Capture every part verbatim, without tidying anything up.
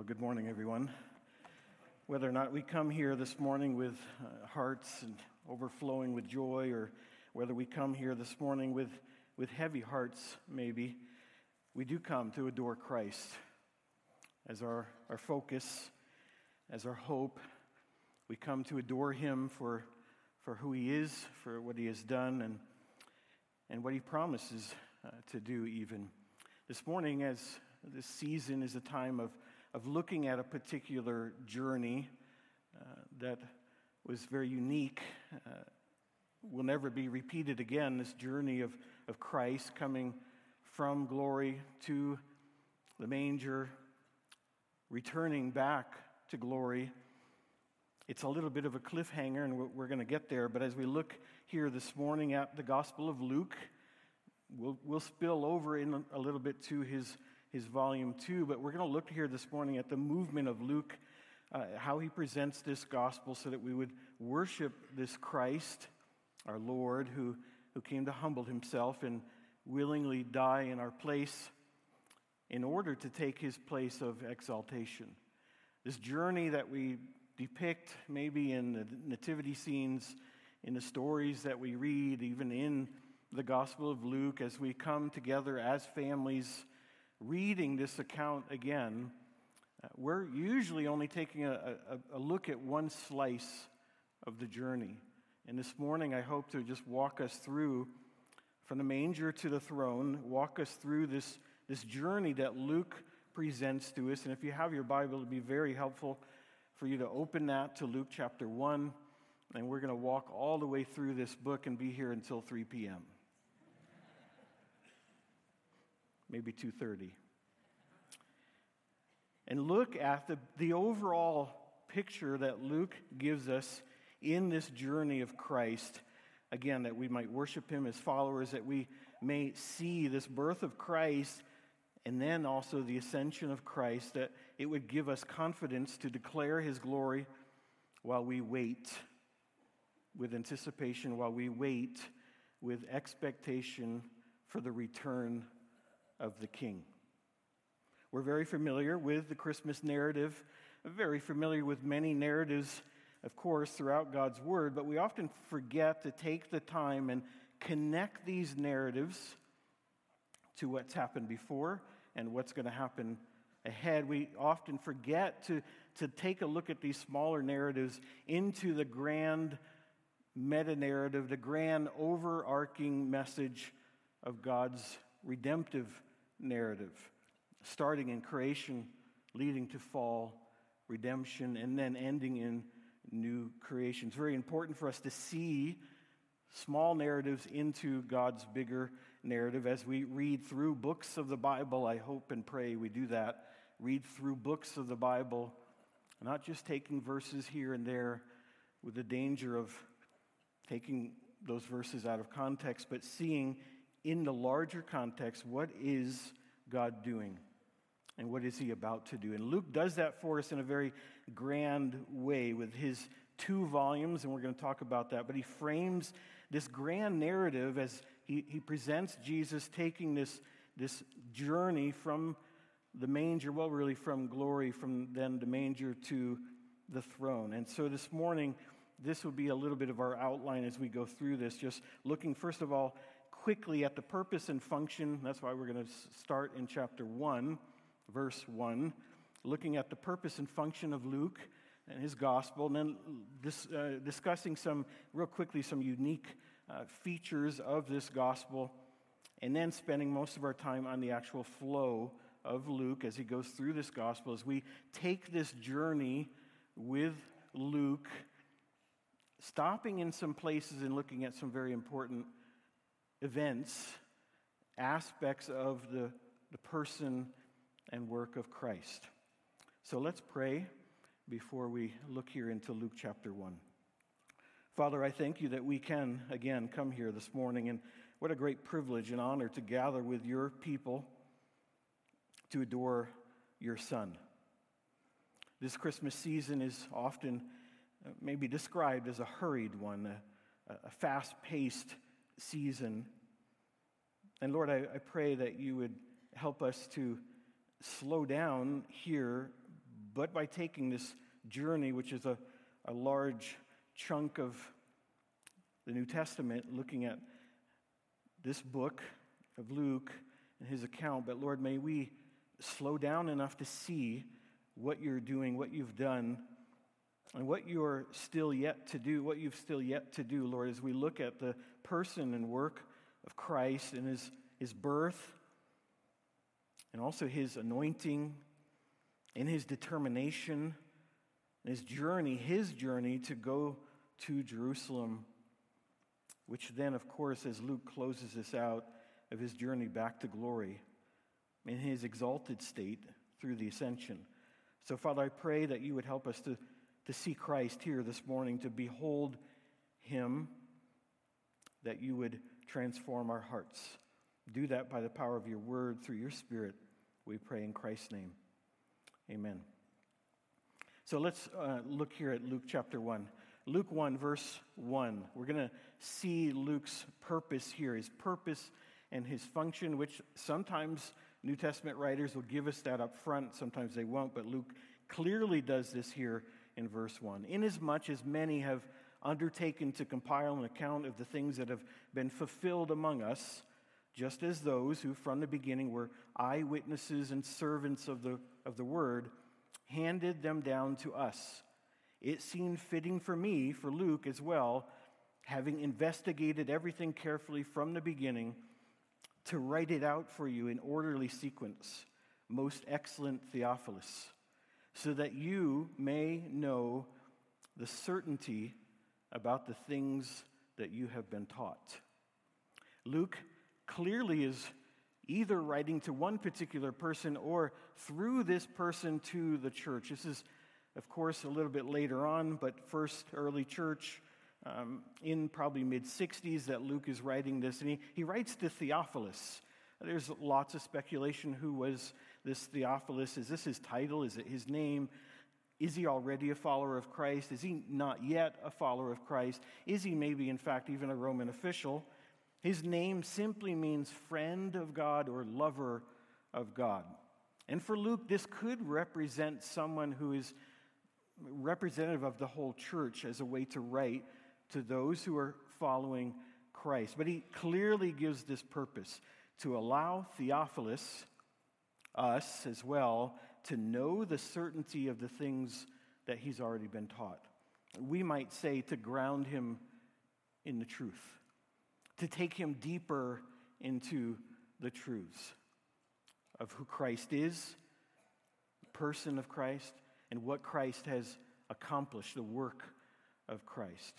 Well, good morning, everyone. Whether or not we come here this morning with uh, hearts and overflowing with joy, or whether we come here this morning with, with heavy hearts, maybe, we do come to adore Christ as our, our focus, as our hope. We come to adore Him for, for who He is, for what He has done, and, and what He promises uh, to do even. This morning, as this season is a time of of looking at a particular journey uh, that was very unique, uh, will never be repeated again, this journey of, of Christ coming from glory to the manger, returning back to glory. It's a little bit of a cliffhanger, and we're, we're going to get there, but as we look here this morning at the Gospel of Luke, we'll, we'll spill over in a little bit to his His volume two, but we're going to look here this morning at the movement of Luke, uh, how he presents this gospel so that we would worship this Christ, our Lord, who, who came to humble himself and willingly die in our place in order to take his place of exaltation. This journey that we depict maybe in the nativity scenes, in the stories that we read, even in the Gospel of Luke, as we come together as families reading this account again, uh, we're usually only taking a, a, a look at one slice of the journey. And this morning, I hope to just walk us through, from the manger to the throne, walk us through this, this journey that Luke presents to us. And if you have your Bible, it would be very helpful for you to open that to Luke chapter one. And we're going to walk all the way through this book and be here until three p.m. maybe two thirty. And look at the, the overall picture that Luke gives us in this journey of Christ, again, that we might worship him as followers, that we may see this birth of Christ, and then also the ascension of Christ, that it would give us confidence to declare his glory while we wait with anticipation, while we wait with expectation for the return of the King. We're very familiar with the Christmas narrative, very familiar with many narratives, of course, throughout God's Word, but we often forget to take the time and connect these narratives to what's happened before and what's going to happen ahead. We often forget to, to take a look at these smaller narratives into the grand meta-narrative, the grand overarching message of God's redemptive narrative, starting in creation, leading to fall, redemption, and then ending in new creation. It's very important for us to see small narratives into God's bigger narrative. As we read through books of the Bible, I hope and pray we do that, read through books of the Bible, not just taking verses here and there with the danger of taking those verses out of context, but seeing in the larger context, what is God doing and what is he about to do? And Luke does that for us in a very grand way with his two volumes, and we're going to talk about that. But he frames this grand narrative as he, he presents Jesus taking this, this journey from the manger, well, really from glory, from then the manger to the throne. And so this morning, this will be a little bit of our outline as we go through this, just looking, first of all, quickly at the purpose and function. That's why we're going to start in chapter one, verse one, looking at the purpose and function of Luke and his gospel, and then this, uh, discussing some, real quickly, some unique uh, features of this gospel, and then spending most of our time on the actual flow of Luke as he goes through this gospel, as we take this journey with Luke, stopping in some places and looking at some very important events, aspects of the, the person and work of Christ. So let's pray before we look here into Luke chapter one. Father, I thank you that we can, again, come here this morning, and what a great privilege and honor to gather with your people to adore your Son. This Christmas season is often maybe described as a hurried one, a, a fast-paced season. And Lord, I, I pray that you would help us to slow down here but by taking this journey, which is a, a large chunk of the New Testament, looking at this book of Luke and his account. But Lord, may we slow down enough to see what you're doing, what you've done, and what you're still yet to do, what you've still yet to do, Lord, as we look at the person and work of Christ and his, his birth, and also his anointing, and his determination, and his journey, his journey to go to Jerusalem, which then, of course, as Luke closes this out, of his journey back to glory, in his exalted state through the ascension. So, Father, I pray that you would help us to to see Christ here this morning, to behold him, that you would transform our hearts. Do that by the power of your word, through your Spirit, we pray in Christ's name. Amen. So let's uh, look here at Luke chapter one. Luke one, verse one. We're going to see Luke's purpose here, his purpose and his function, which sometimes New Testament writers will give us that up front, sometimes they won't, but Luke clearly does this here in verse one. Inasmuch as many have undertaken to compile an account of the things that have been fulfilled among us, just as those who from the beginning were eyewitnesses and servants of the of the word, handed them down to us, it seemed fitting for me, for Luke as well, having investigated everything carefully from the beginning, to write it out for you in orderly sequence, most excellent Theophilus, so that you may know the certainty about the things that you have been taught. Luke clearly is either writing to one particular person or through this person to the church. This is, of course, a little bit later on, but first early church, um, in probably mid-sixties, that Luke is writing this. And he, he writes to Theophilus. There's lots of speculation. Who was this Theophilus? Is this his title? Is it his name? Is he already a follower of Christ? Is he not yet a follower of Christ? Is he maybe, in fact, even a Roman official? His name simply means friend of God or lover of God. And for Luke, this could represent someone who is representative of the whole church as a way to write to those who are following Christ. But he clearly gives this purpose, to allow Theophilus, us as well, to know the certainty of the things that he's already been taught. We might say to ground him in the truth, to take him deeper into the truths of who Christ is, the person of Christ, and what Christ has accomplished, the work of Christ.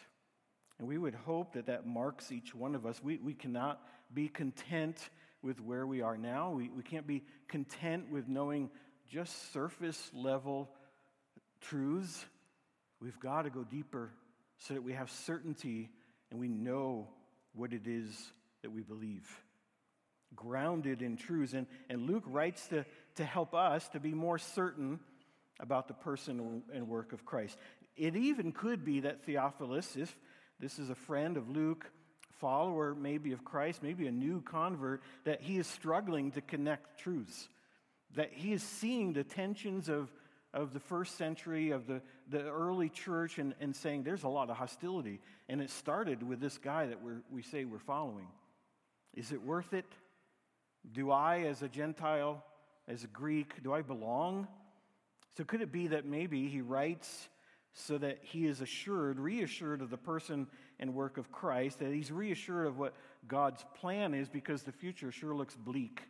And we would hope that that marks each one of us. We, we cannot be content with where we are now. We, we can't be content with knowing just surface level truths. We've got to go deeper so that we have certainty and we know what it is that we believe, grounded in truths. And, and Luke writes to, to help us to be more certain about the person and work of Christ. It even could be that Theophilus, if this is a friend of Luke, follower maybe of Christ, maybe a new convert, that he is struggling to connect truths, that he is seeing the tensions of, of the first century, of the, the early church, and, and saying there's a lot of hostility, and it started with this guy that we're, we say we're following. Is it worth it? Do I, as a Gentile, as a Greek, do I belong? So could it be that maybe he writes so that he is assured, reassured of the person and work of Christ, that he's reassured of what God's plan is, because the future sure looks bleak.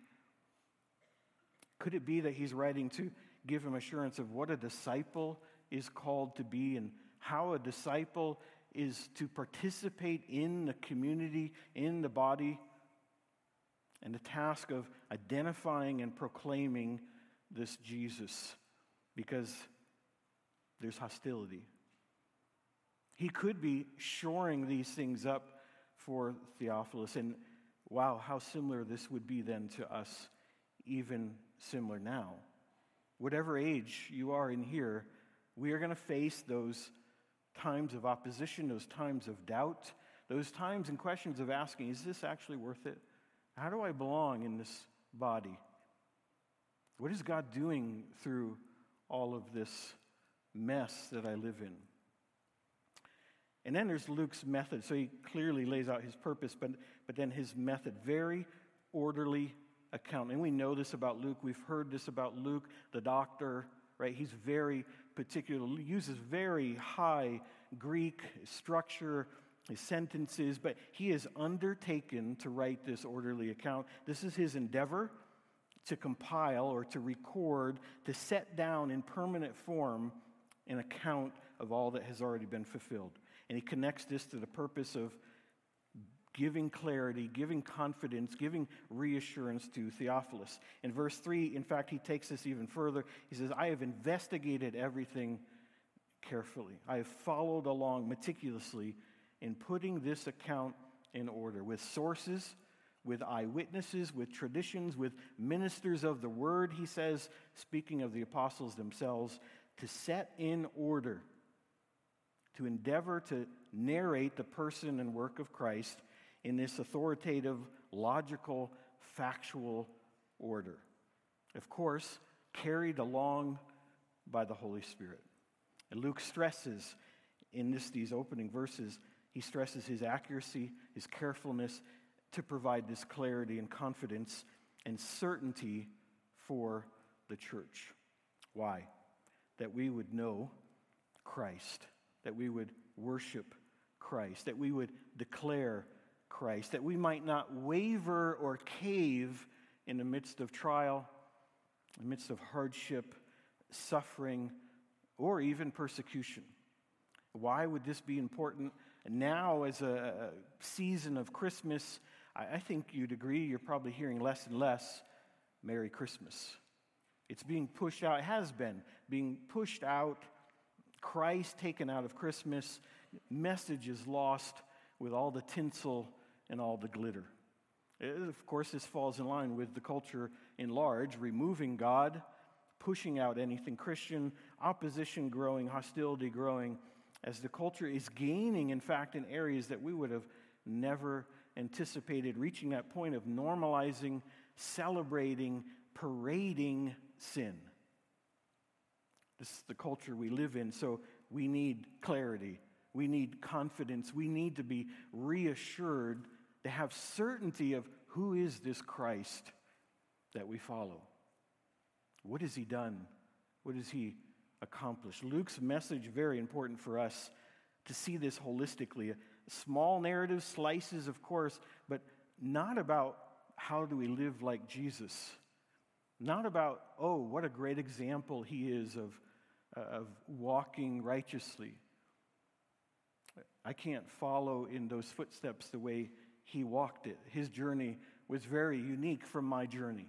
Could it be that he's writing to give him assurance of what a disciple is called to be and how a disciple is to participate in the community, in the body, and the task of identifying and proclaiming this Jesus? Because there's hostility. He could be shoring these things up for Theophilus. And wow, how similar this would be then to us, even similar now. Whatever age you are in here, we are going to face those times of opposition, those times of doubt, those times and questions of asking, is this actually worth it? How do I belong in this body? What is God doing through all of this mess that I live in. And then there's Luke's method. So he clearly lays out his purpose, but, but then his method. Very orderly account. And we know this about Luke. We've heard this about Luke, the doctor, right? He's very particular. He uses very high Greek structure, his sentences, but he has undertaken to write this orderly account. This is his endeavor to compile or to record, to set down in permanent form an account of all that has already been fulfilled. And he connects this to the purpose of giving clarity, giving confidence, giving reassurance to Theophilus. In verse three, in fact, he takes this even further. He says, I have investigated everything carefully. I have followed along meticulously in putting this account in order with sources, with eyewitnesses, with traditions, with ministers of the word, he says, speaking of the apostles themselves, to set in order, to endeavor to narrate the person and work of Christ in this authoritative, logical, factual order. Of course, carried along by the Holy Spirit. And Luke stresses in this, these opening verses, he stresses his accuracy, his carefulness, to provide this clarity and confidence and certainty for the church. Why? That we would know Christ, that we would worship Christ, that we would declare Christ, that we might not waver or cave in the midst of trial, in the midst of hardship, suffering, or even persecution. Why would this be important now as a season of Christmas? I think you'd agree you're probably hearing less and less Merry Christmas. It's being pushed out, it has been, being pushed out, Christ taken out of Christmas, message is lost with all the tinsel and all the glitter. Of course, this falls in line with the culture in large, removing God, pushing out anything Christian, opposition growing, hostility growing, as the culture is gaining, in fact, in areas that we would have never anticipated, reaching that point of normalizing, celebrating, parading sin. This is the culture we live in, so we need clarity. We need confidence. We need to be reassured, to have certainty of who is this Christ that we follow. What has he done? What has he accomplished? Luke's message, very important for us to see this holistically. Small narrative slices, of course, but not about how do we live like Jesus. Not about, oh, what a great example he is of, uh, of walking righteously. I can't follow in those footsteps the way he walked it. His journey was very unique from my journey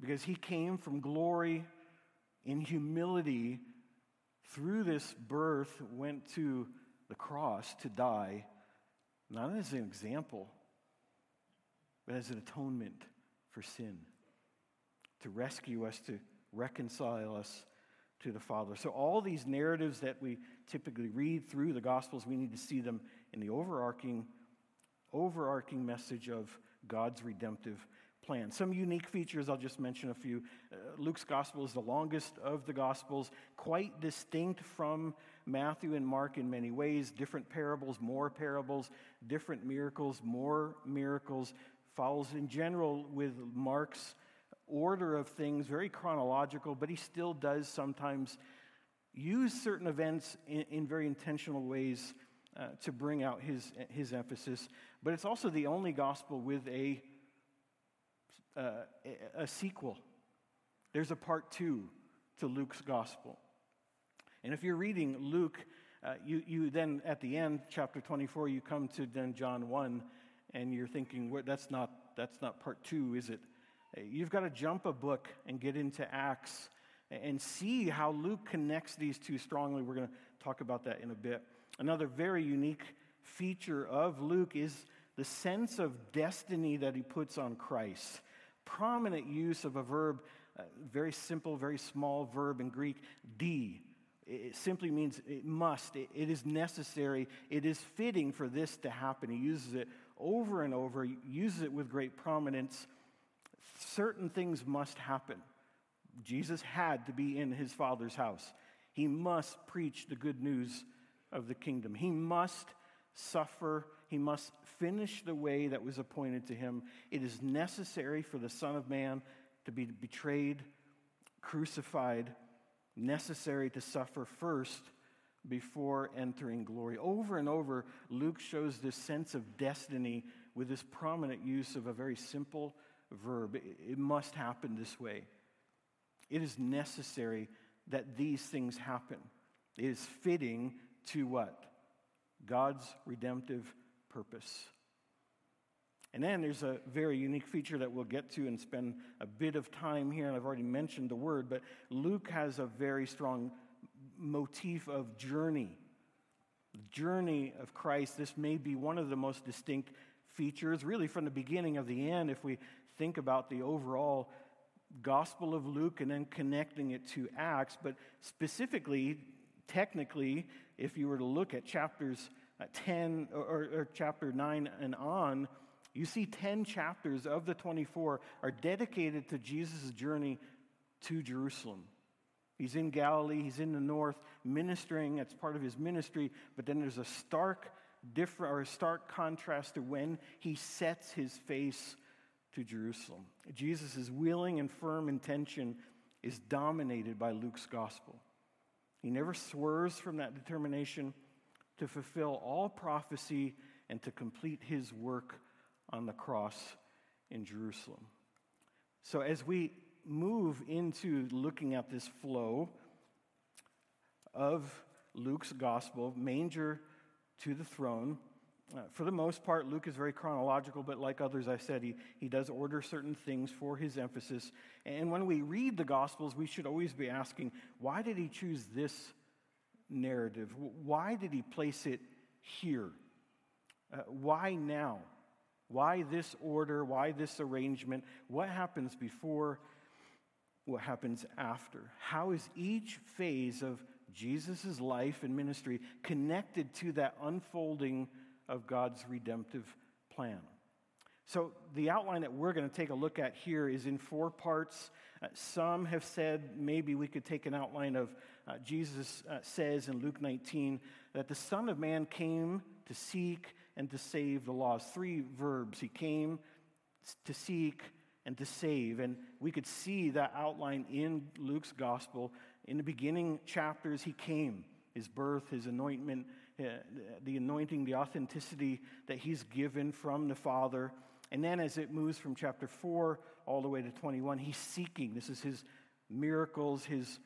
because he came from glory in humility through this birth, went to the cross to die, not as an example, but as an atonement for sin, to rescue us, to reconcile us to the Father. So all these narratives that we typically read through the Gospels, we need to see them in the overarching, overarching message of God's redemptive plan. Some unique features, I'll just mention a few. Uh, Luke's Gospel is the longest of the Gospels, quite distinct from Matthew and Mark in many ways. Different parables, more parables, different miracles, more miracles. Follows in general with Mark's order of things, very chronological, but he still does sometimes use certain events in, in very intentional ways uh, to bring out his his emphasis. But it's also the only gospel with a uh, a sequel. There's a part two to Luke's gospel, and if you're reading Luke, uh, you you then at the end, chapter twenty-four, you come to then John one, and you're thinking, well, that's not that's not part two, is it? You've got to jump a book and get into Acts and see how Luke connects these two strongly. We're going to talk about that in a bit. Another very unique feature of Luke is the sense of destiny that he puts on Christ. Prominent use of a verb, a very simple, very small verb in Greek, di. It simply means it must, it is necessary, it is fitting for this to happen. He uses it over and over, uses it with great prominence. Certain things must happen. Jesus had to be in his Father's house. He must preach the good news of the kingdom. He must suffer. He must finish the way that was appointed to him. It is necessary for the Son of Man to be betrayed, crucified, necessary to suffer first before entering glory. Over and over, Luke shows this sense of destiny with this prominent use of a very simple verb. It must happen this way. It is necessary that these things happen. It is fitting to what? God's redemptive purpose. And then there's a very unique feature that we'll get to and spend a bit of time here, and I've already mentioned the word, but Luke has a very strong motif of journey. The journey of Christ, this may be one of the most distinct features, really from the beginning of the end, if we think about the overall Gospel of Luke and then connecting it to Acts, but specifically, technically, if you were to look at chapters ten or, or chapter nine and on, you see ten chapters of the twenty-four are dedicated to Jesus' journey to Jerusalem. He's in Galilee, he's in the north, ministering, that's part of his ministry, but then there's a stark different or a stark contrast to when he sets his face to Jerusalem. Jesus' willing and firm intention is dominated by Luke's gospel. He never swerves from that determination to fulfill all prophecy and to complete his work on the cross in Jerusalem. So as we move into looking at this flow of Luke's gospel, manger to the throne, uh, for the most part, Luke is very chronological, but like others I said, he, he does order certain things for his emphasis. And when we read the Gospels, we should always be asking, why did he choose this narrative? Why did he place it here? Uh, why now? Why this order? Why this arrangement? What happens before? What happens after? How is each phase of Jesus' life and ministry connected to that unfolding of God's redemptive plan? So the outline that we're going to take a look at here is in four parts. Uh, some have said maybe we could take an outline of uh, Jesus uh, says in Luke nineteen that the Son of Man came to seek and to save the lost. Three verbs. He came to seek and to save. And we could see that outline in Luke's gospel. In the beginning chapters, he came. His birth, his anointment, the anointing, the authenticity that he's given from the Father. And then as it moves from chapter four all the way to twenty-one, he's seeking. This is his miracles, his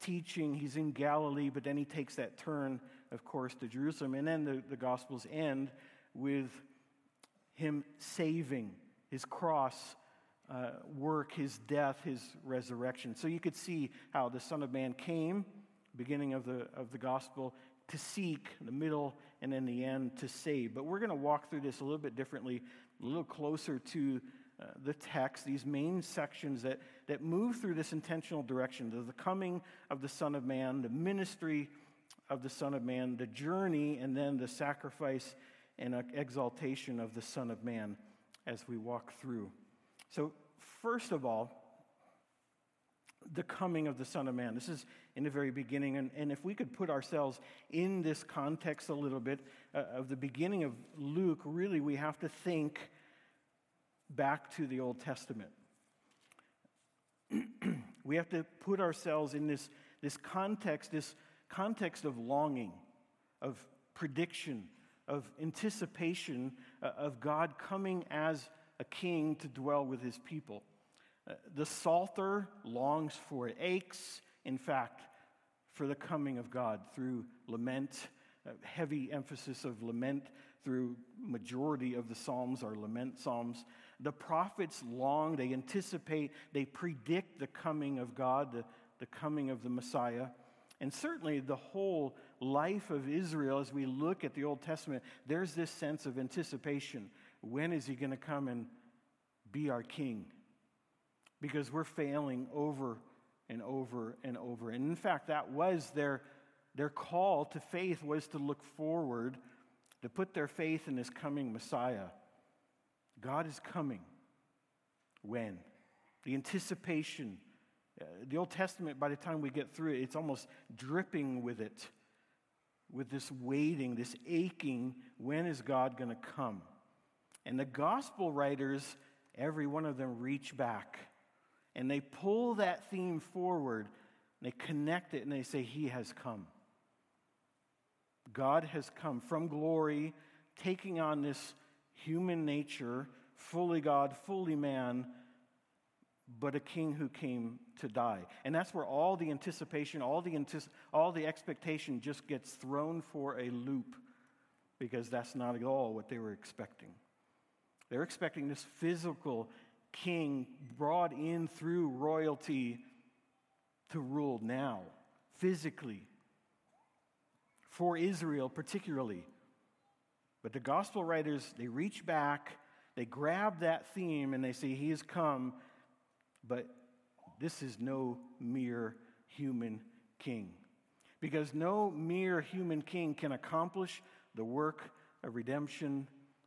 teaching. He's in Galilee, but then he takes that turn, of course, to Jerusalem. And then the, the Gospels end with him saving, his cross uh, work, his death, his resurrection. So you could see how the Son of Man came, beginning of the of the gospel, to seek, the middle, and then the end, to save. But we're going to walk through this a little bit differently, a little closer to uh, the text, these main sections that, that move through this intentional direction, the, the coming of the Son of Man, the ministry of the Son of Man, the journey, and then the sacrifice and exaltation of the Son of Man as we walk through. So first of all, the coming of the Son of Man. This is in the very beginning, and, and if we could put ourselves in this context a little bit uh, of the beginning of Luke, really we have to think back to the Old Testament. We have to put ourselves in this, this context, this context of longing, of prediction, of anticipation uh, of God coming as a king to dwell with his people. The Psalter longs for it, aches, in fact, for the coming of God through lament, heavy emphasis of lament through majority of the Psalms are lament Psalms. The prophets long, they anticipate, they predict the coming of God, the, the coming of the Messiah. And certainly the whole life of Israel, as we look at the Old Testament, there's this sense of anticipation. When is he going to come and be our king? Because we're failing over and over and over. And in fact, that was their, their call to faith, was to look forward, to put their faith in this coming Messiah. God is coming. When? The anticipation The Old Testament, by the time we get through it, it's almost dripping with it, with this waiting, this aching, when is God going to come? And the gospel writers, every one of them, reach back, and they pull that theme forward, and they connect it, and they say, he has come. God has come from glory, taking on this human nature, fully God, fully man, but a king who came to die. And that's where all the anticipation, all the antici- all the expectation just gets thrown for a loop, because that's not at all what they were expecting. They're expecting this physical king brought in through royalty to rule now, physically, for Israel particularly. But the gospel writers, they reach back, they grab that theme, and they say, he has come. But this is no mere human king, because no mere human king can accomplish the work of redemption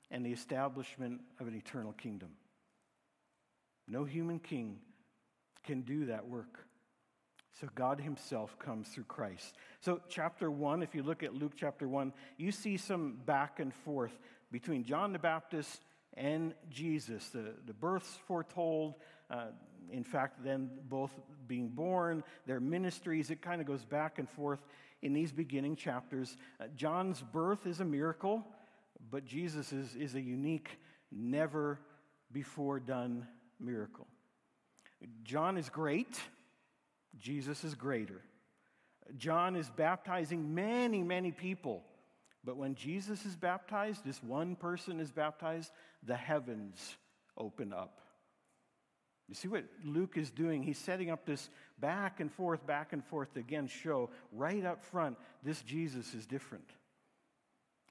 and the establishment of an eternal kingdom. No human king can do that work. So God himself comes through Christ. So chapter one, if you look at Luke chapter one, you see some back and forth between John the Baptist and Jesus, the, the births foretold, uh, in fact, then both being born, their ministries, it kind of goes back and forth in these beginning chapters. Uh, John's birth is a miracle, but Jesus is, is a unique, never-before-done miracle. John is great, Jesus is greater. John is baptizing many, many people. But when Jesus is baptized, this one person is baptized, the heavens open up. You see what Luke is doing? He's setting up this back and forth, back and forth to again show right up front, this Jesus is different.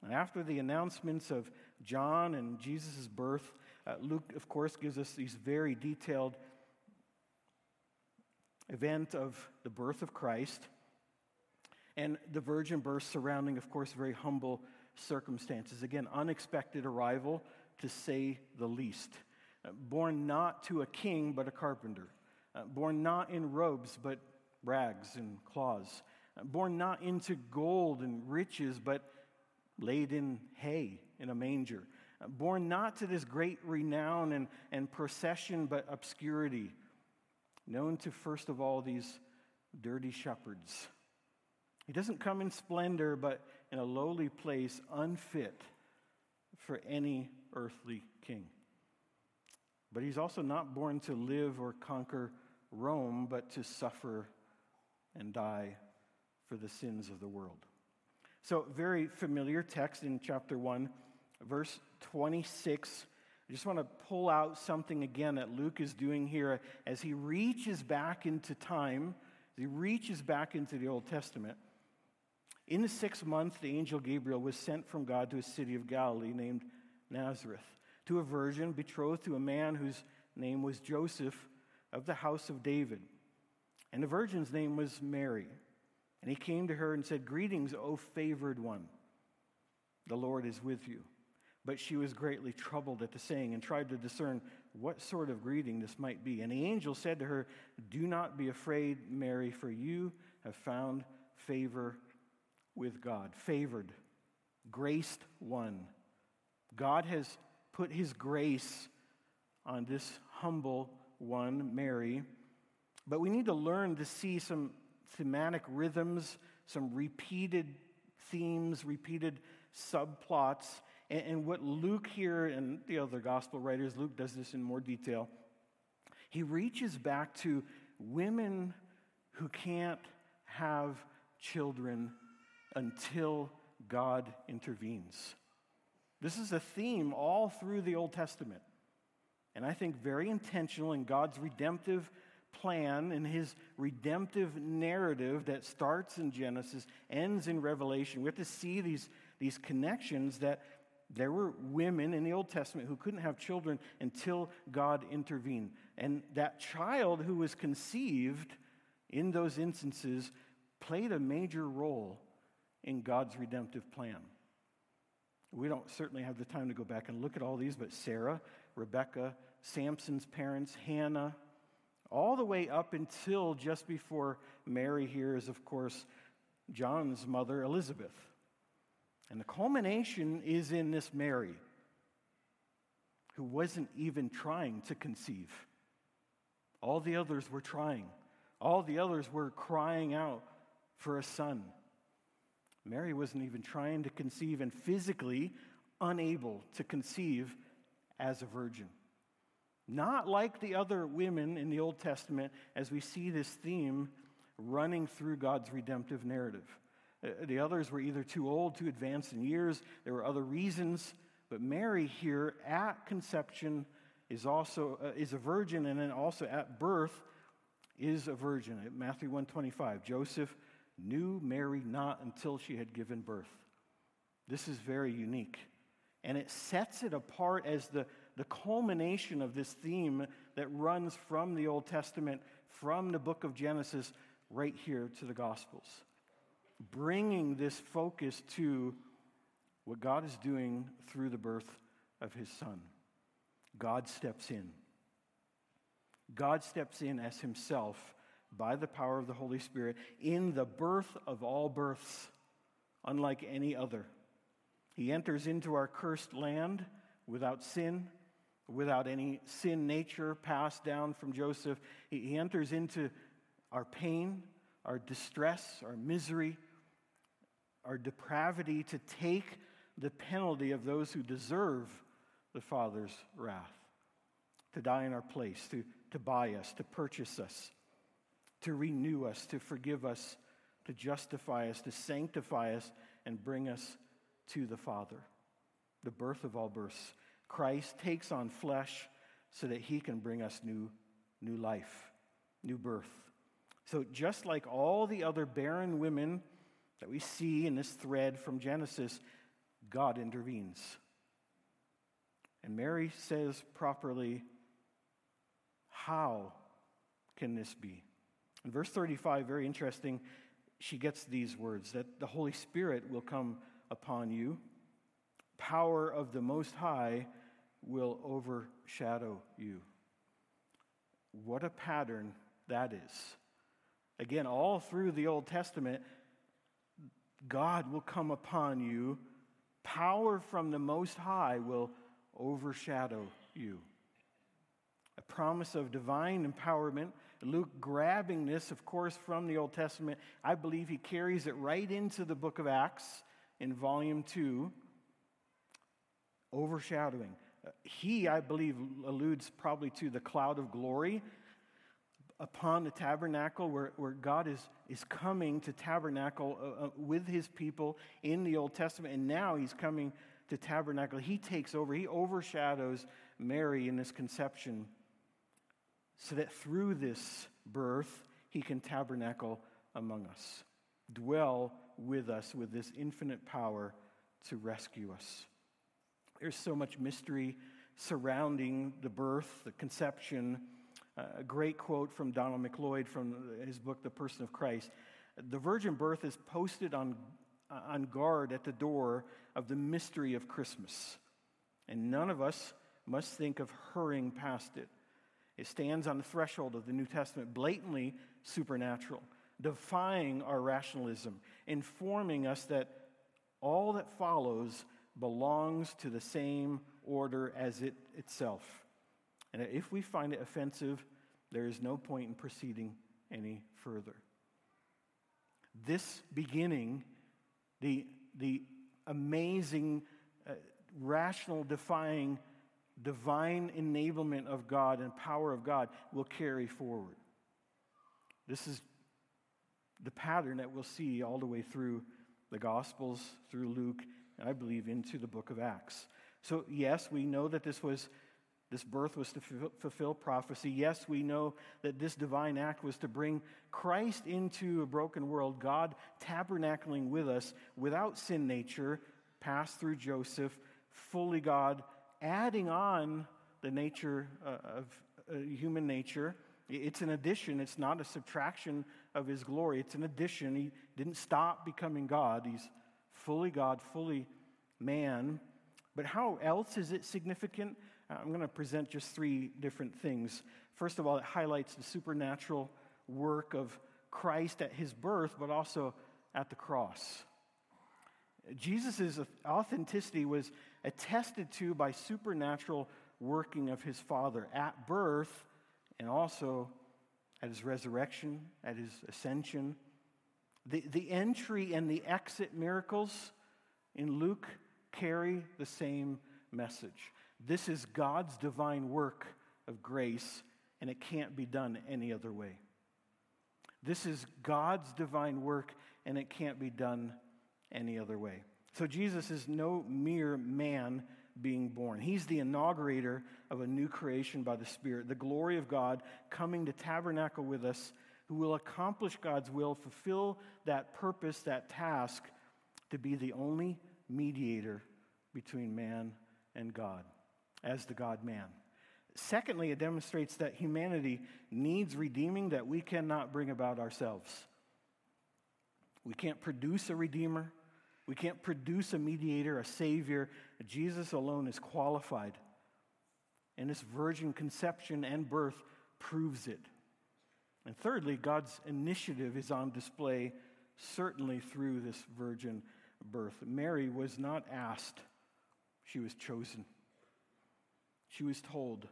And after the announcements of John and Jesus' birth, uh, Luke, of course, gives us these very detailed event of the birth of Christ. And the virgin birth surrounding, of course, very humble circumstances. Again, unexpected arrival, to say the least. Born not to a king, but a carpenter. Born not in robes, but rags and cloths. Born not into gold and riches, but laid in hay in a manger. Born not to this great renown and, and procession, but obscurity. Known to, first of all, these dirty shepherds. He doesn't come in splendor, but in a lowly place, unfit for any earthly king. But he's also not born to live or conquer Rome, but to suffer and die for the sins of the world. So, very familiar text in chapter one, verse twenty-six. I just want to pull out something again that Luke is doing here as he reaches back into time, as he reaches back into the Old Testament. In the sixth month, the angel Gabriel was sent from God to a city of Galilee named Nazareth, to a virgin betrothed to a man whose name was Joseph, of the house of David. And the virgin's name was Mary. And he came to her and said, "Greetings, O favored one. The Lord is with you." But she was greatly troubled at the saying and tried to discern what sort of greeting this might be. And the angel said to her, "Do not be afraid, Mary, for you have found favor with God." Favored, graced one. God has put his grace on this humble one, Mary. But we need to learn to see some thematic rhythms, some repeated themes, repeated subplots. And, and what Luke here and the other gospel writers, Luke does this in more detail. He reaches back to women who can't have children until God intervenes. This is a theme all through the Old Testament. And I think very intentional in God's redemptive plan, in his redemptive narrative that starts in Genesis, ends in Revelation. We have to see these, these connections, that there were women in the Old Testament who couldn't have children until God intervened. And that child who was conceived in those instances played a major role in God's redemptive plan. We don't certainly have the time to go back and look at all these, but Sarah, Rebecca, Samson's parents, Hannah, all the way up until just before Mary here is, of course, John's mother, Elizabeth. And the culmination is in this Mary, who wasn't even trying to conceive. All the others were trying. All the others were crying out for a son. Mary wasn't even trying to conceive and physically unable to conceive as a virgin. Not like the other women in the Old Testament, as we see this theme running through God's redemptive narrative. The others were either too old, too advanced in years. There were other reasons. But Mary here at conception is also uh, is a virgin, and then also at birth is a virgin. At Matthew one twenty-five, Joseph knew Mary not until she had given birth. This is very unique. And it sets it apart as the, the culmination of this theme that runs from the Old Testament, from the book of Genesis, right here to the Gospels, bringing this focus to what God is doing through the birth of his son. God steps in. God steps in as himself by the power of the Holy Spirit in the birth of all births, unlike any other. He enters into our cursed land without sin, without any sin nature passed down from Joseph. He enters into our pain, our distress, our misery, our depravity to take the penalty of those who deserve the Father's wrath, to die in our place, to, to buy us, to purchase us, to renew us, to forgive us, to justify us, to sanctify us, and bring us to the Father. The birth of all births. Christ takes on flesh so that he can bring us new, new life, new birth. So just like all the other barren women that we see in this thread from Genesis, God intervenes. And Mary says properly, how can this be? In verse thirty-five, very interesting, she gets these words, that the Holy Spirit will come upon you, power of the Most High will overshadow you. What a pattern that is. Again, all through the Old Testament, God will come upon you. Power from the Most High will overshadow you. A promise of divine empowerment. Luke grabbing this, of course, from the Old Testament. I believe he carries it right into the book of Acts in volume two. Overshadowing. He, I believe, alludes probably to the cloud of glory upon the tabernacle, where, where God is, is coming to tabernacle uh, with his people in the Old Testament, and now he's coming to tabernacle. He takes over, he overshadows Mary in this conception, so that through this birth, he can tabernacle among us, dwell with us with this infinite power to rescue us. There's so much mystery surrounding the birth, the conception. Uh, a great quote from Donald McLeod from his book, The Person of Christ. The virgin birth is posted on, uh, on guard at the door of the mystery of Christmas, and none of us must think of hurrying past it. It stands on the threshold of the New Testament, blatantly supernatural, defying our rationalism, informing us that all that follows belongs to the same order as it itself. And if we find it offensive, there is no point in proceeding any further. This beginning, the, the amazing, uh, rational, defying, divine enablement of God and power of God will carry forward. This is the pattern that we'll see all the way through the Gospels, through Luke, and I believe into the book of Acts. So yes, we know that this was This birth was to fulfill prophecy. Yes, we know that this divine act was to bring Christ into a broken world, God tabernacling with us without sin nature, passed through Joseph, fully God, adding on the nature of human nature. It's an addition. It's not a subtraction of his glory. It's an addition. He didn't stop becoming God. He's fully God, fully man, But how else is it significant? I'm going to present just three different things. First of all, it highlights the supernatural work of Christ at his birth, but also at the cross. Jesus' authenticity was attested to by supernatural working of his Father at birth and also at his resurrection, at his ascension. The, the entry and the exit miracles in Luke carry the same message. This is God's divine work of grace, and it can't be done any other way. This is God's divine work, and it can't be done any other way. So Jesus is no mere man being born. He's the inaugurator of a new creation by the Spirit, the glory of God coming to tabernacle with us, who will accomplish God's will, fulfill that purpose, that task, to be the only mediator between man and God, as the God-man. Secondly, it demonstrates that humanity needs redeeming that we cannot bring about ourselves. We can't produce a redeemer. We can't produce a mediator, a savior. Jesus alone is qualified. And this virgin conception and birth proves it. And thirdly, God's initiative is on display certainly through this virgin birth. Mary was not asked. She was chosen. She was told.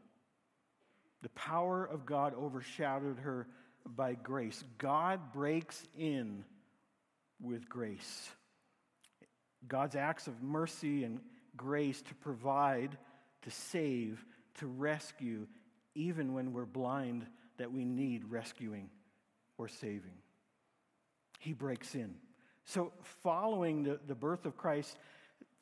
The power of God overshadowed her by grace. God breaks in with grace. God's acts of mercy and grace to provide, to save, to rescue, even when we're blind that we need rescuing or saving. He breaks in. So following the, the birth of Christ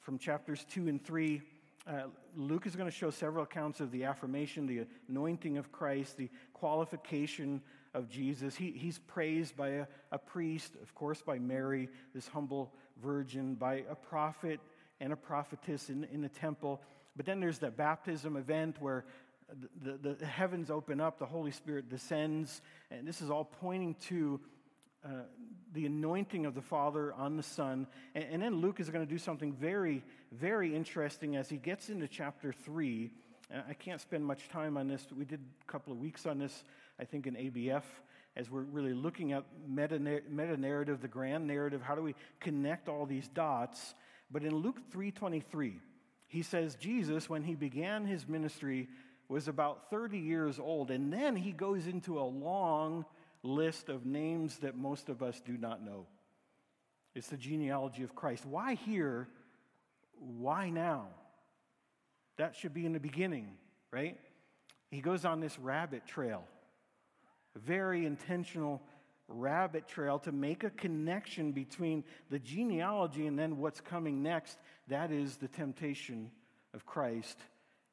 from chapters two and three, uh, Luke is going to show several accounts of the affirmation, the anointing of Christ, the qualification of Jesus. He, he's praised by a, a priest, of course by Mary, this humble virgin, by a prophet and a prophetess in, in the temple. But then there's the baptism event where The, the, the heavens open up, the Holy Spirit descends, and this is all pointing to uh, the anointing of the Father on the Son. And, and then Luke is going to do something very, very interesting as he gets into chapter three. And I can't spend much time on this. We did a couple of weeks on this, I think, in A B F, as we're really looking at meta, meta narrative, the grand narrative. How do we connect all these dots? But in Luke three twenty-three, he says, Jesus, when he began his ministry, was about thirty years old, and then he goes into a long list of names that most of us do not know. It's the genealogy of Christ. Why here? Why now? That should be in the beginning, right? He goes on this rabbit trail, a very intentional rabbit trail to make a connection between the genealogy and then what's coming next. That is the temptation of Christ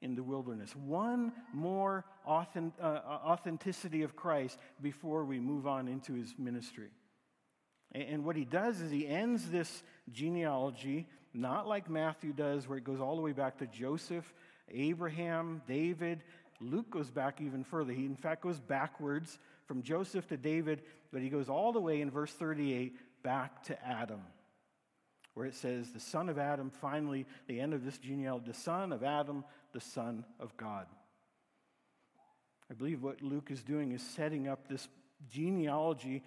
in the wilderness. One more authentic, uh, authenticity of Christ before we move on into his ministry. And, and what he does is he ends this genealogy, not like Matthew does, where it goes all the way back to Joseph, Abraham, David. Luke goes back even further. He, in fact, goes backwards from Joseph to David, but he goes all the way in verse thirty-eight back to Adam, where it says, the son of Adam, finally, the end of this genealogy, the son of Adam, the son of God. I believe what Luke is doing is setting up this genealogy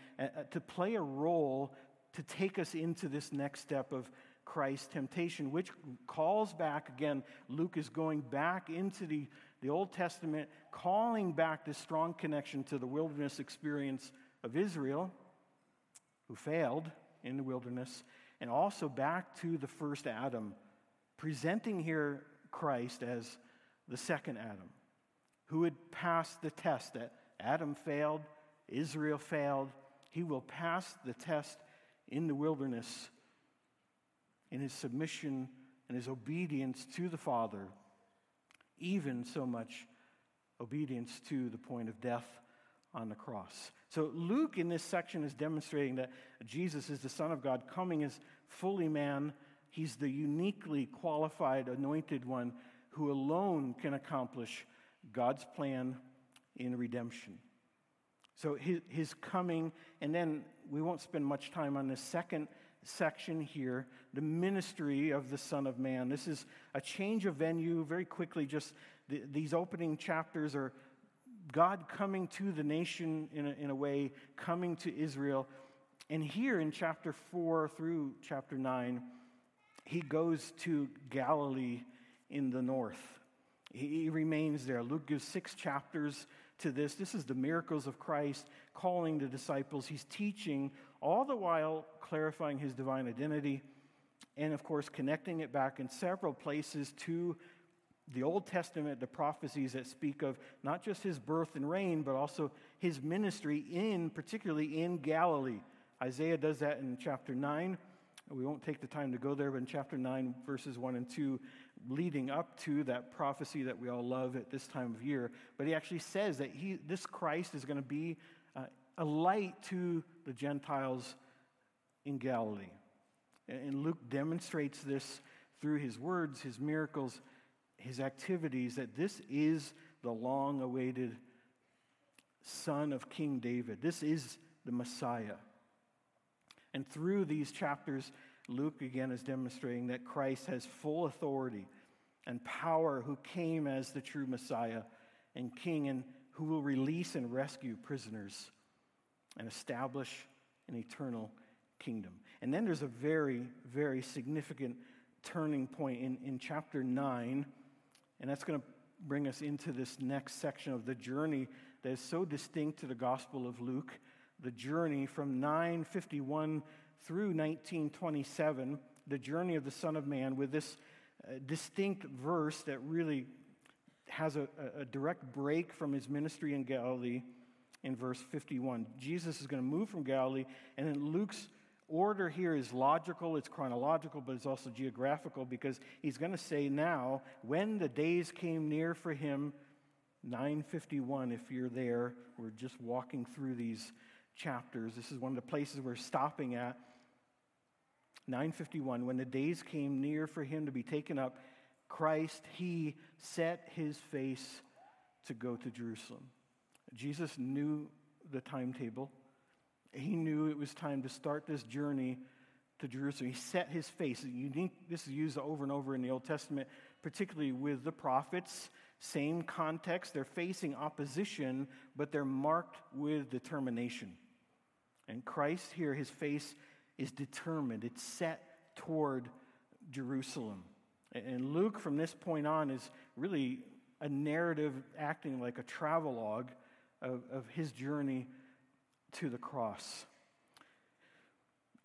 to play a role to take us into this next step of Christ's temptation, which calls back, again, Luke is going back into the, the Old Testament, calling back this strong connection to the wilderness experience of Israel, who failed in the wilderness, and also back to the first Adam, presenting here Christ as the second Adam, who had passed the test that Adam failed, Israel failed. He will pass the test in the wilderness in his submission and his obedience to the Father, even so much obedience to the point of death on the cross. So Luke in this section is demonstrating that Jesus is the Son of God coming as fully man. He's the uniquely qualified, anointed one who alone can accomplish God's plan in redemption. So his, his coming, and then we won't spend much time on this second section here, the ministry of the Son of Man. This is a change of venue. Very quickly, just th- these opening chapters are God coming to the nation in a, in a way, coming to Israel. And here in chapter four through chapter nine, he goes to Galilee in the north. He, he remains there. Luke gives six chapters to this. This is the miracles of Christ, calling the disciples. He's teaching, all the while clarifying his divine identity and, of course, connecting it back in several places to the Old Testament, the prophecies that speak of not just his birth and reign, but also his ministry in, particularly in Galilee. Isaiah does that in chapter nine. We won't take the time to go there, but in chapter nine, verses one and two, leading up to that prophecy that we all love at this time of year. But he actually says that he, this Christ is going to be uh, a light to the Gentiles in Galilee. And Luke demonstrates this through his words, his miracles, his activities, that this is the long-awaited Son of King David. This is the Messiah. And through these chapters, Luke again is demonstrating that Christ has full authority and power, who came as the true Messiah and King, and who will release and rescue prisoners and establish an eternal kingdom. And then there's a very, very significant turning point in, in chapter nine, and that's going to bring us into this next section of the journey that is so distinct to the Gospel of Luke, the journey from nine fifty-one through nineteen twenty-seven, the journey of the Son of Man, with this uh, distinct verse that really has a, a direct break from his ministry in Galilee. In verse fifty-one, Jesus is going to move from Galilee, and then Luke's order here is logical, it's chronological, but it's also geographical, because he's going to say now, when the days came near for him, nine fifty-one, if you're there, we're just walking through these chapters. This is one of the places we're stopping at. nine fifty-one, when the days came near for him to be taken up, Christ, he set his face to go to Jerusalem. Jesus knew the timetable. He knew it was time to start this journey to Jerusalem. He set his face. Unique, this is used over and over in the Old Testament, particularly with the prophets. Same context. They're facing opposition, but they're marked with determination. And Christ here, his face is determined. It's set toward Jerusalem. And Luke, from this point on, is really a narrative acting like a travelogue Of, of his journey to the cross.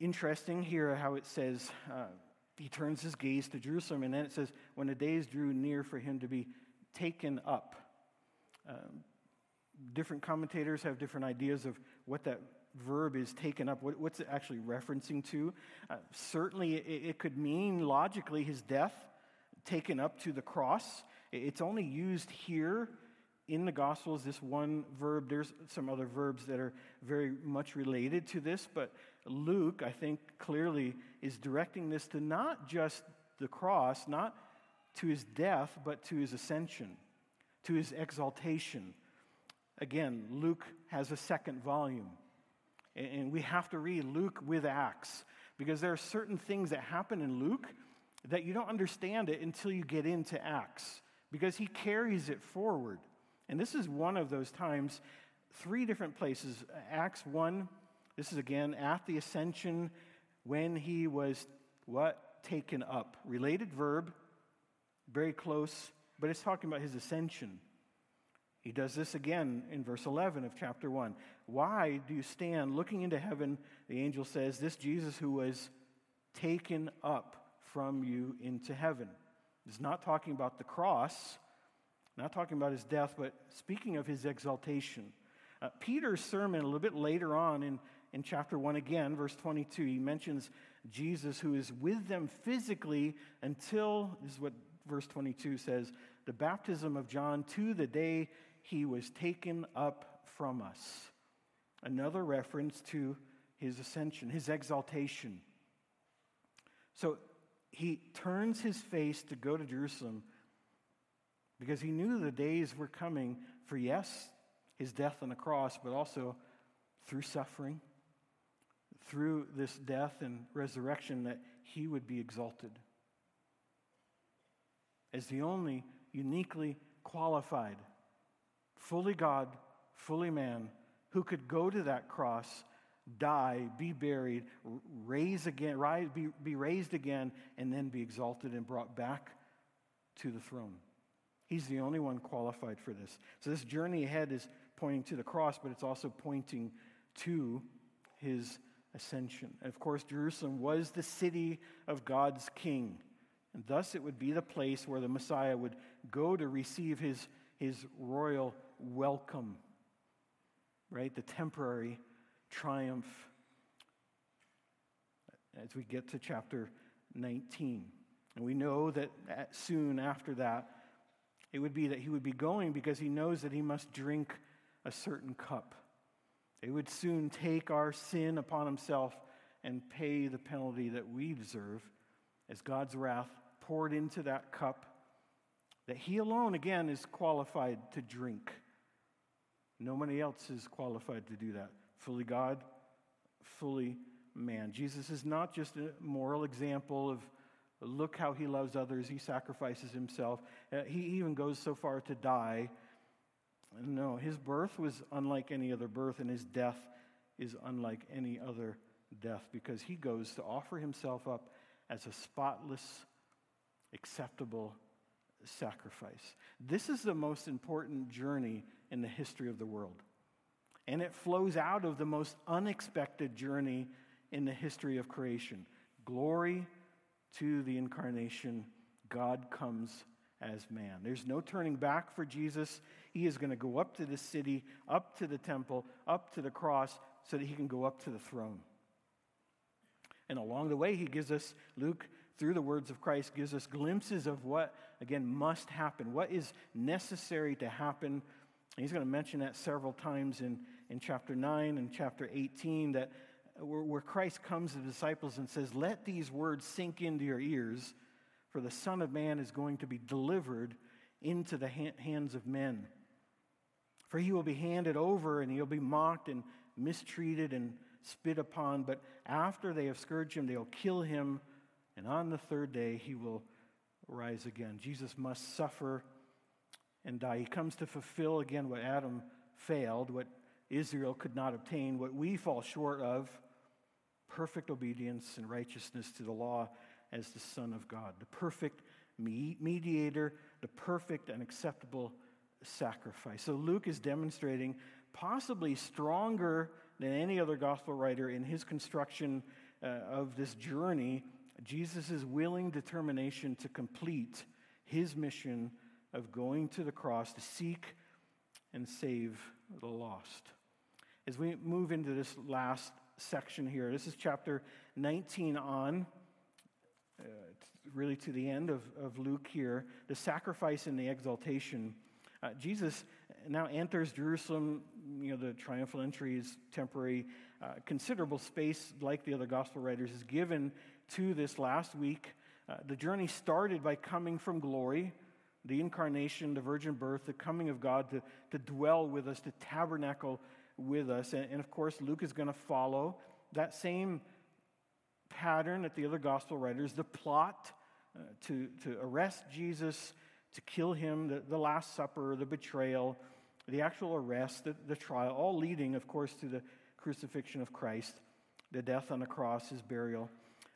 Interesting here how it says uh, he turns his gaze to Jerusalem, and then it says when the days drew near for him to be taken up. Um, different commentators have different ideas of what that verb is, taken up, what, what's it actually referencing to. Uh, certainly it, it could mean logically his death, taken up to the cross. It's only used here in the Gospels, this one verb. There's some other verbs that are very much related to this, but Luke, I think, clearly is directing this to not just the cross, not to his death, but to his ascension, to his exaltation. Again, Luke has a second volume, and we have to read Luke with Acts, because there are certain things that happen in Luke that you don't understand it until you get into Acts, because he carries it forward. And this is one of those times, three different places. Acts one, this is again at the ascension, when he was, what? Taken up. Related verb, very close, but it's talking about his ascension. He does this again in verse eleven of chapter one. Why do you stand looking into heaven? The angel says, this Jesus who was taken up from you into heaven. It's not talking about the cross, not talking about his death, but speaking of his exaltation. Uh, Peter's sermon a little bit later on in, in chapter one again, verse twenty-two, he mentions Jesus who is with them physically until, this is what verse twenty-two says, the baptism of John, to the day he was taken up from us. Another reference to his ascension, his exaltation. So he turns his face to go to Jerusalem, because he knew the days were coming for, yes, his death on the cross, but also through suffering, through this death and resurrection that he would be exalted as the only uniquely qualified, fully God, fully man, who could go to that cross, die, be buried, raise again, rise, be, be raised again, and then be exalted and brought back to the throne. He's the only one qualified for this. So this journey ahead is pointing to the cross, but it's also pointing to his ascension. And of course, Jerusalem was the city of God's king, and thus it would be the place where the Messiah would go to receive his, his royal welcome, right? The temporary triumph, as we get to chapter nineteen. And we know that soon after that, it would be that he would be going because he knows that he must drink a certain cup. He would soon take our sin upon himself and pay the penalty that we deserve as God's wrath poured into that cup that he alone, again, is qualified to drink. Nobody else is qualified to do that. Fully God, fully man. Jesus is not just a moral example of look how he loves others, he sacrifices himself. Uh, he even goes so far to die. No, his birth was unlike any other birth, and his death is unlike any other death, because he goes to offer himself up as a spotless, acceptable sacrifice. This is the most important journey in the history of the world, and it flows out of the most unexpected journey in the history of creation. Glory to the incarnation, God comes as man. There's no turning back for Jesus. He is going to go up to the city, up to the temple, up to the cross, so that he can go up to the throne. And along the way, he gives us, Luke, through the words of Christ, gives us glimpses of what, again, must happen, what is necessary to happen. And he's going to mention that several times in, in chapter nine and chapter eighteen, that where Christ comes to the disciples and says, let these words sink into your ears, for the Son of Man is going to be delivered into the hands of men. For he will be handed over, and he'll be mocked and mistreated and spit upon, but after they have scourged him, they'll kill him, and on the third day he will rise again. Jesus must suffer and die. He comes to fulfill, again, what Adam failed, what Israel could not obtain, what we fall short of, perfect obedience and righteousness to the law as the Son of God, the perfect mediator, the perfect and acceptable sacrifice. So Luke is demonstrating, possibly stronger than any other gospel writer in his construction uh, of this journey, Jesus' willing determination to complete his mission of going to the cross to seek and save the lost. As we move into this last section here, this is chapter nineteen on, uh, really to the end of, of Luke here, the sacrifice and the exaltation. Uh, Jesus now enters Jerusalem. You know, the triumphal entry is temporary. Uh, considerable space, like the other gospel writers, is given to this last week. Uh, the journey started by coming from glory, the incarnation, the virgin birth, the coming of God to, to dwell with us, to tabernacle with us. And, and of course, Luke is going to follow that same pattern that the other gospel writers, the plot uh, to, to arrest Jesus, to kill him, the, the Last Supper, the betrayal, the actual arrest, the, the trial, all leading, of course, to the crucifixion of Christ, the death on the cross, his burial.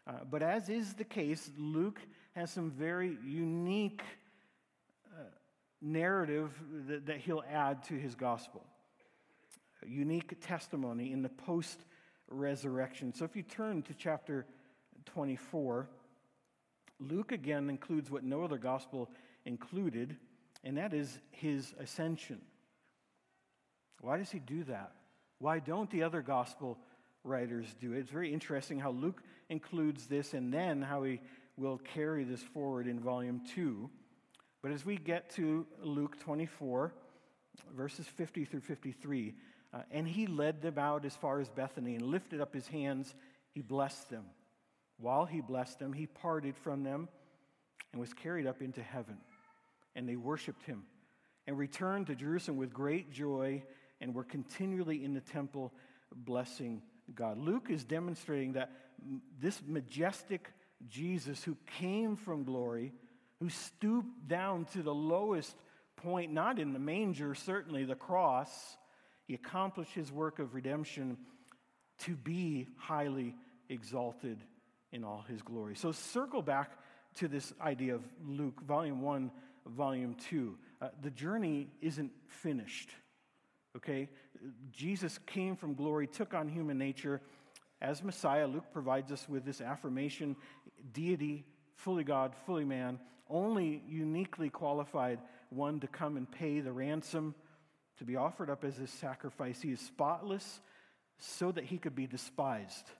Uh, but as is the case, Luke has some very unique narrative that, that he'll add to his gospel. A unique testimony in the post-resurrection. So if you turn to chapter twenty-four, Luke again includes what no other gospel included, and that is his ascension. Why does he do that? Why don't the other gospel writers do it? It's very interesting how Luke includes this and then how he will carry this forward in volume two. But as we get to Luke twenty-four, verses fifty through fifty-three, uh, and he led them out as far as Bethany and lifted up his hands, he blessed them. While he blessed them, he parted from them and was carried up into heaven. And they worshiped him and returned to Jerusalem with great joy and were continually in the temple blessing God. Luke is demonstrating that this majestic Jesus who came from glory, who stooped down to the lowest point, not in the manger, certainly the cross, he accomplished his work of redemption to be highly exalted in all his glory. So circle back to this idea of Luke, volume one, volume two. Uh, the journey isn't finished, okay? Jesus came from glory, took on human nature. As Messiah, Luke provides us with this affirmation, deity, fully God, fully man, only uniquely qualified one to come and pay the ransom, to be offered up as his sacrifice. He is spotless so that he could be despised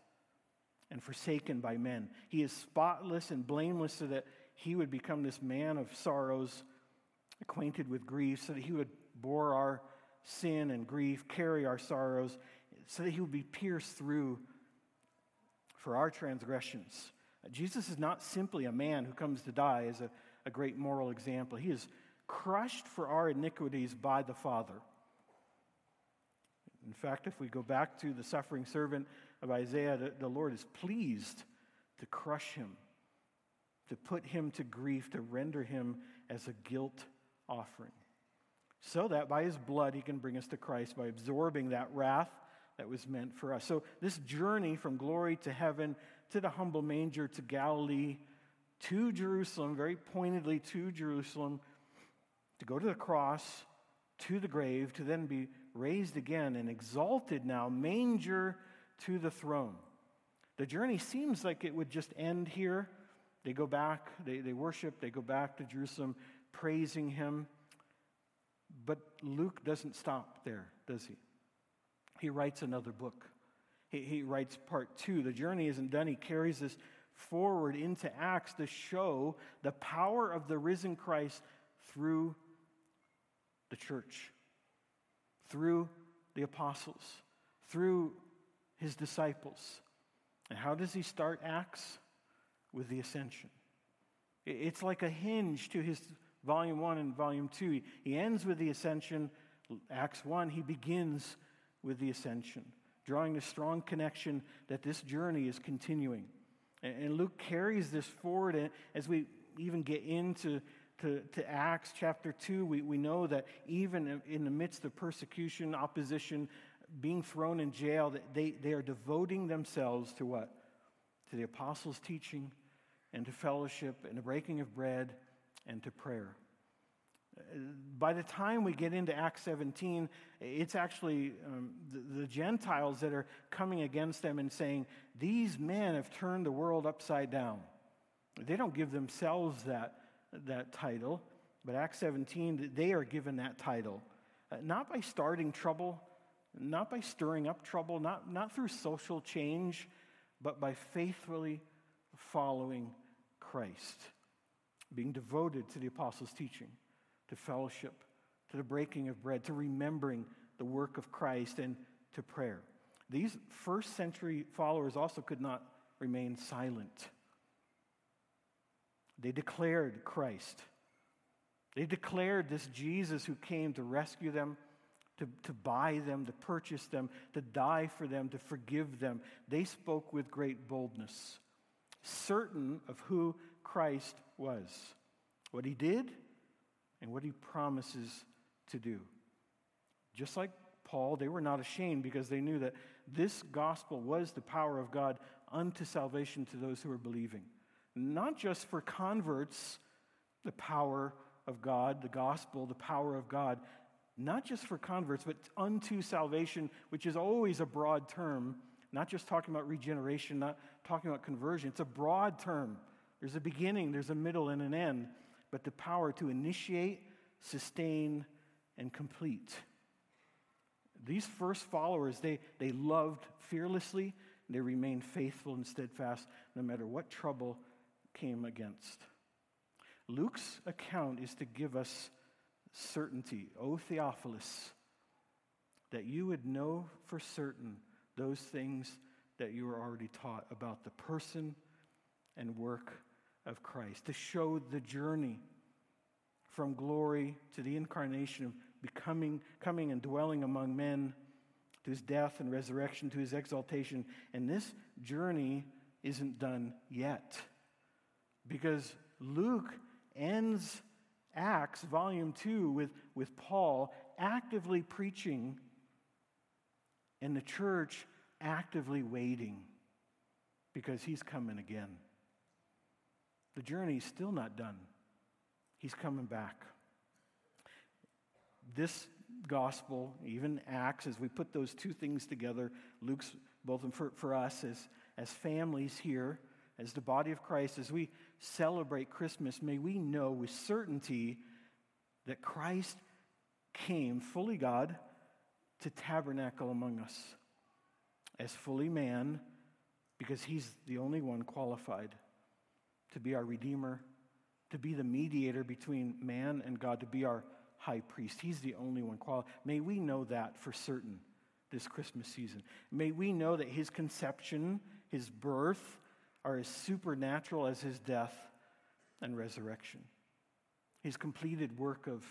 and forsaken by men. He is spotless and blameless so that he would become this man of sorrows, acquainted with grief, so that he would bore our sin and grief, carry our sorrows, so that he would be pierced through for our transgressions. Jesus is not simply a man who comes to die as a, a great moral example. He is crushed for our iniquities by the Father. In fact, if we go back to the suffering servant of Isaiah, the, the Lord is pleased to crush him, to put him to grief, to render him as a guilt offering, so that by his blood he can bring us to Christ by absorbing that wrath that was meant for us. So this journey from glory to heaven, to the humble manger, to Galilee, to Jerusalem, very pointedly to Jerusalem, to go to the cross, to the grave, to then be raised again and exalted now, manger to the throne. The journey seems like it would just end here. They go back, they, they worship, they go back to Jerusalem, praising him. But Luke doesn't stop there, does he? He writes another book. He, he writes part two. The journey isn't done. He carries this forward into Acts to show the power of the risen Christ through the church, through the apostles, through his disciples. And how does he start Acts? With the ascension. It's like a hinge to his volume one and volume two. He ends with the ascension. Acts one, he begins with the ascension, drawing a strong connection that this journey is continuing. And Luke carries this forward as we even get into To, to Acts chapter two, we, we know that even in the midst of persecution, opposition, being thrown in jail, they, they are devoting themselves to what? To the apostles' teaching and to fellowship and the breaking of bread and to prayer. By the time we get into Acts seventeen, it's actually um, the, the Gentiles that are coming against them and saying, these men have turned the world upside down. They don't give themselves that that title, but Acts seventeen, they are given that title, uh, not by starting trouble, not by stirring up trouble, not, not through social change, but by faithfully following Christ, being devoted to the apostles' teaching, to fellowship, to the breaking of bread, to remembering the work of Christ, and to prayer. These first century followers also could not remain silent. They declared Christ. They declared this Jesus who came to rescue them, to, to buy them, to purchase them, to die for them, to forgive them. They spoke with great boldness, certain of who Christ was, what he did, and what he promises to do. Just like Paul, they were not ashamed because they knew that this gospel was the power of God unto salvation to those who are believing. Not just for converts, the power of God, the gospel, the power of God, not just for converts, but unto salvation, which is always a broad term, not just talking about regeneration, not talking about conversion. It's a broad term. There's a beginning, there's a middle, and an end, but the power to initiate, sustain, and complete. These first followers, they, they loved fearlessly, they remained faithful and steadfast no matter what trouble came against. Luke's account is to give us certainty. O Theophilus, that you would know for certain those things that you were already taught about the person and work of Christ, to show the journey from glory to the incarnation of becoming, coming and dwelling among men, to his death and resurrection, to his exaltation. And this journey isn't done yet, because Luke ends Acts volume two with, with Paul actively preaching and the church actively waiting, because he's coming again. The journey's still not done. He's coming back. This gospel, even Acts, as we put those two things together, Luke's, both of them for, for us as, as families here, as the body of Christ, as we celebrate Christmas, may we know with certainty that Christ came, fully God, to tabernacle among us as fully man, because he's the only one qualified to be our Redeemer, to be the mediator between man and God, to be our high priest. He's the only one qualified. May we know that for certain this Christmas season. May we know that his conception, his birth, are as supernatural as his death and resurrection, his completed work of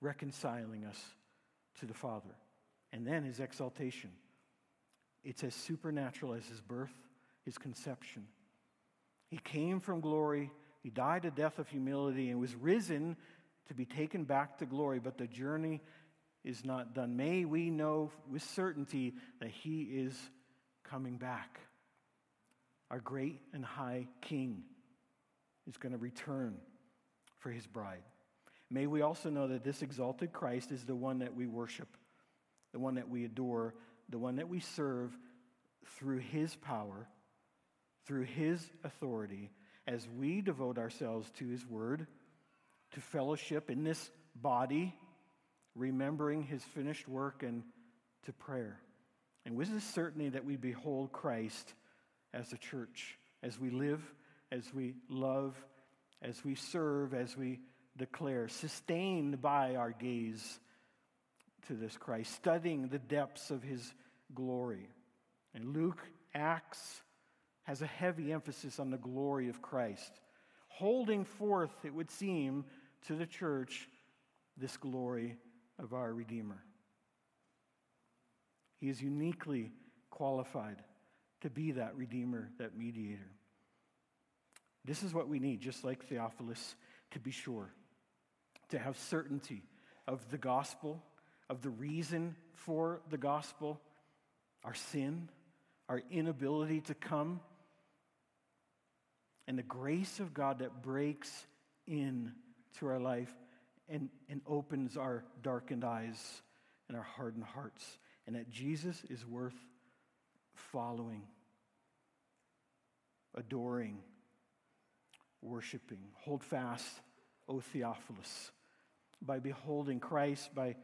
reconciling us to the Father. And then his exaltation. It's as supernatural as his birth, his conception. He came from glory, he died a death of humility, and was risen to be taken back to glory, but the journey is not done. May we know with certainty that he is coming back. Our great and high King is going to return for his bride. May we also know that this exalted Christ is the one that we worship, the one that we adore, the one that we serve through his power, through his authority, as we devote ourselves to his word, to fellowship in this body, remembering his finished work, and to prayer. And with the certainty that we behold Christ as a church, as we live, as we love, as we serve, as we declare, sustained by our gaze to this Christ, studying the depths of his glory. And Luke, Acts, has a heavy emphasis on the glory of Christ, holding forth, it would seem, to the church this glory of our Redeemer. He is uniquely qualified to be that Redeemer, that mediator. This is what we need, just like Theophilus, to be sure, to have certainty of the gospel, of the reason for the gospel, our sin, our inability to come, and the grace of God that breaks in to our life and, and opens our darkened eyes and our hardened hearts, and that Jesus is worth following, adoring, worshiping. Hold fast, O Theophilus, by beholding Christ, by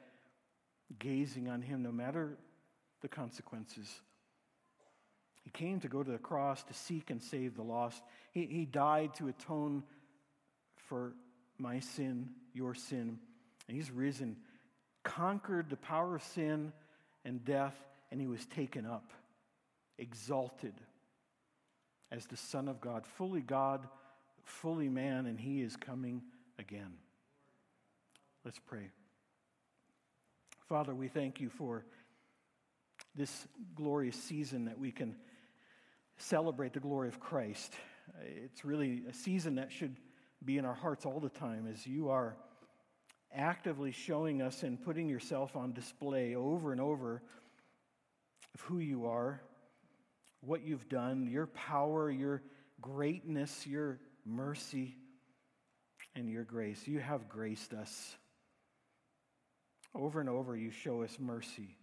gazing on him, no matter the consequences. He came to go to the cross to seek and save the lost. He, he died to atone for my sin, your sin. And he's risen, conquered the power of sin and death, and he was taken up, exalted as the Son of God, fully God, fully man, and he is coming again. Let's pray. Father, we thank you for this glorious season that we can celebrate the glory of Christ. It's really a season that should be in our hearts all the time, as you are actively showing us and putting yourself on display over and over of who you are, what you've done, your power, your greatness, your mercy, and your grace. You have graced us. Over and over, you show us mercy.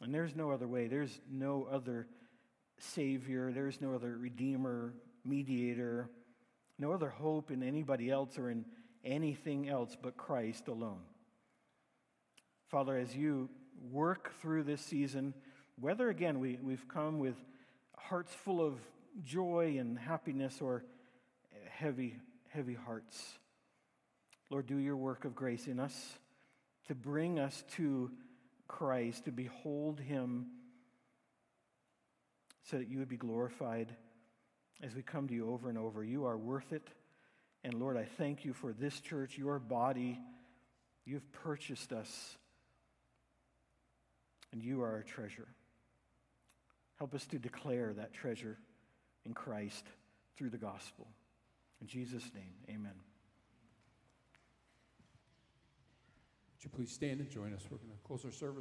And there's no other way. There's no other Savior. There's no other Redeemer, mediator, no other hope in anybody else or in anything else but Christ alone. Father, as you work through this season, whether, again, we, we've come with hearts full of joy and happiness or heavy, heavy hearts, Lord, do your work of grace in us, to bring us to Christ, to behold him, so that you would be glorified as we come to you over and over. You are worth it. And Lord, I thank you for this church, your body. You've purchased us and you are our treasure. Help us to declare that treasure in Christ through the gospel. In Jesus' name, amen. Would you please stand and join us? We're going to close our service.